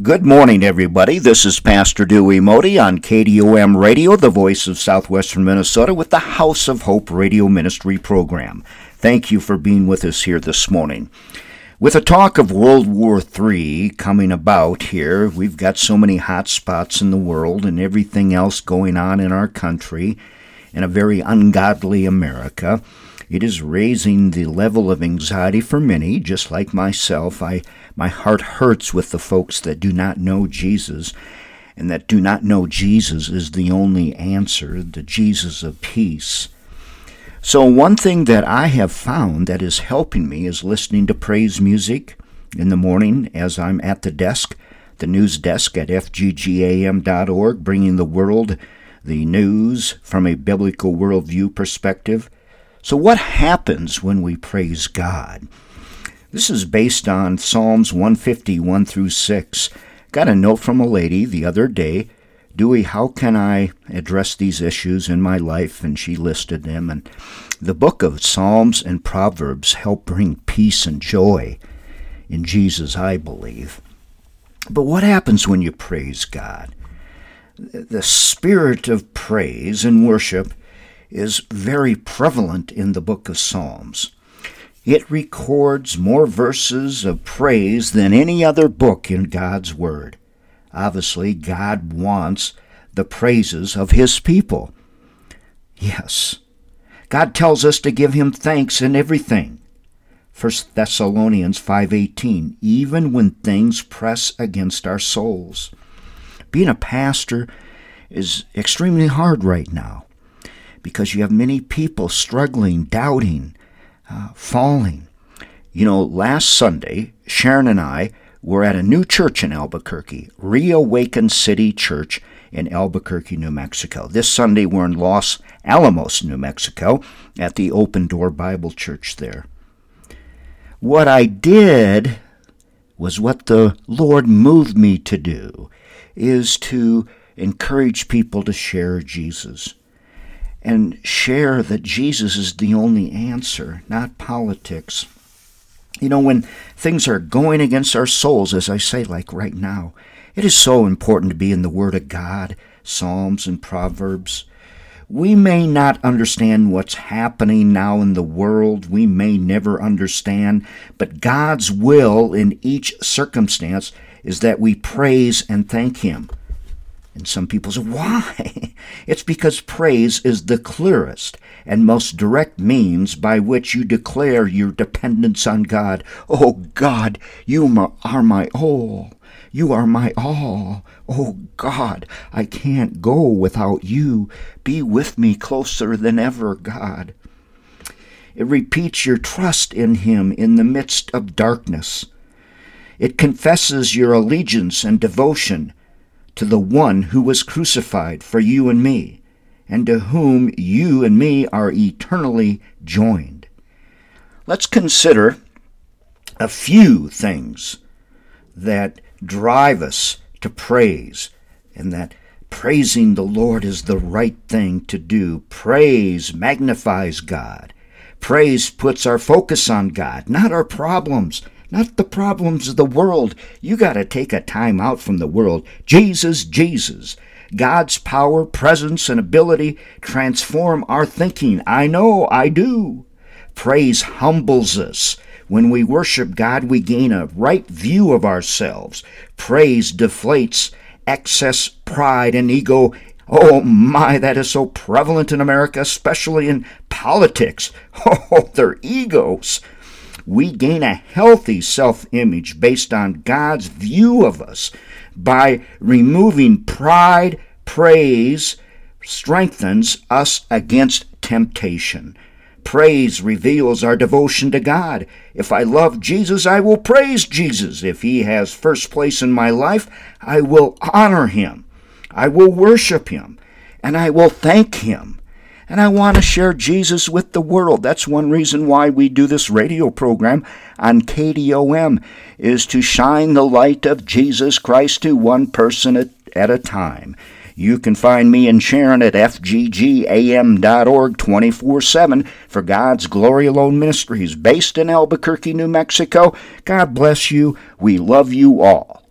Good morning, everybody. This is Pastor Dewey Modi on KDOM Radio, the voice of southwestern Minnesota, with the House of Hope Radio Ministry program. Thank you for being with us here this morning. With the talk of World War III coming about here, we've got so many hot spots in the world and everything else going on in our country, in a very ungodly America. It is raising the level of anxiety for many, just like myself. My heart hurts with the folks that do not know Jesus, and that do not know Jesus is the only answer, the Jesus of peace. So one thing that I have found that is helping me is listening to praise music in the morning as I'm at the desk, the news desk at fggam.org, bringing the world the news from a biblical worldview perspective. So what happens when we praise God? This is based on Psalms 151 through 6. Got a note from a lady the other day, Dewey, how can I address these issues in my life? And she listed them. And the book of Psalms and Proverbs help bring peace and joy in Jesus, I believe. But what happens when you praise God? The spirit of praise and worship is very prevalent in the book of Psalms. It records more verses of praise than any other book in God's Word. Obviously, God wants the praises of His people. Yes, God tells us to give Him thanks in everything. First Thessalonians 5:18, even when things press against our souls. Being a pastor is extremely hard right now, because you have many people struggling, doubting, falling. You know, last Sunday, Sharon and I were at a new church in Albuquerque, Reawaken City Church in Albuquerque, New Mexico. This Sunday, we're in Los Alamos, New Mexico, at the Open Door Bible Church there. What I did was what the Lord moved me to do, is to encourage people to share Jesus, and share that Jesus is the only answer, not politics. You know, when things are going against our souls, as I say, like right now, it is so important to be in the Word of God, Psalms and Proverbs. We may not understand what's happening now in the world. We may never understand, but God's will in each circumstance is that we praise and thank Him. And some people say, why? It's because praise is the clearest and most direct means by which you declare your dependence on God. Oh, God, you are my all. You are my all. Oh, God, I can't go without you. Be with me closer than ever, God. It repeats your trust in Him in the midst of darkness. It confesses your allegiance and devotion to the one who was crucified for you and me, and to whom you and me are eternally joined. Let's consider a few things that drive us to praise, and that praising the Lord is the right thing to do. Praise magnifies God. Praise puts our focus on God, not our problems. Not the problems of the world. You got to take a time out from the world. Jesus, Jesus. God's power, presence, and ability transform our thinking. I know, I do. Praise humbles us. When we worship God, we gain a right view of ourselves. Praise deflates excess pride and ego. Oh my, that is so prevalent in America, especially in politics. Oh, their egos. We gain a healthy self-image based on God's view of us by removing pride. Praise strengthens us against temptation. Praise reveals our devotion to God. If I love Jesus, I will praise Jesus. If He has first place in my life, I will honor Him. I will worship Him, and I will thank Him. And I want to share Jesus with the world. That's one reason why we do this radio program on KDOM, is to shine the light of Jesus Christ to one person at a time. You can find me and Sharon at fggam.org 24-7 for God's Glory Alone Ministries, based in Albuquerque, New Mexico. God bless you. We love you all.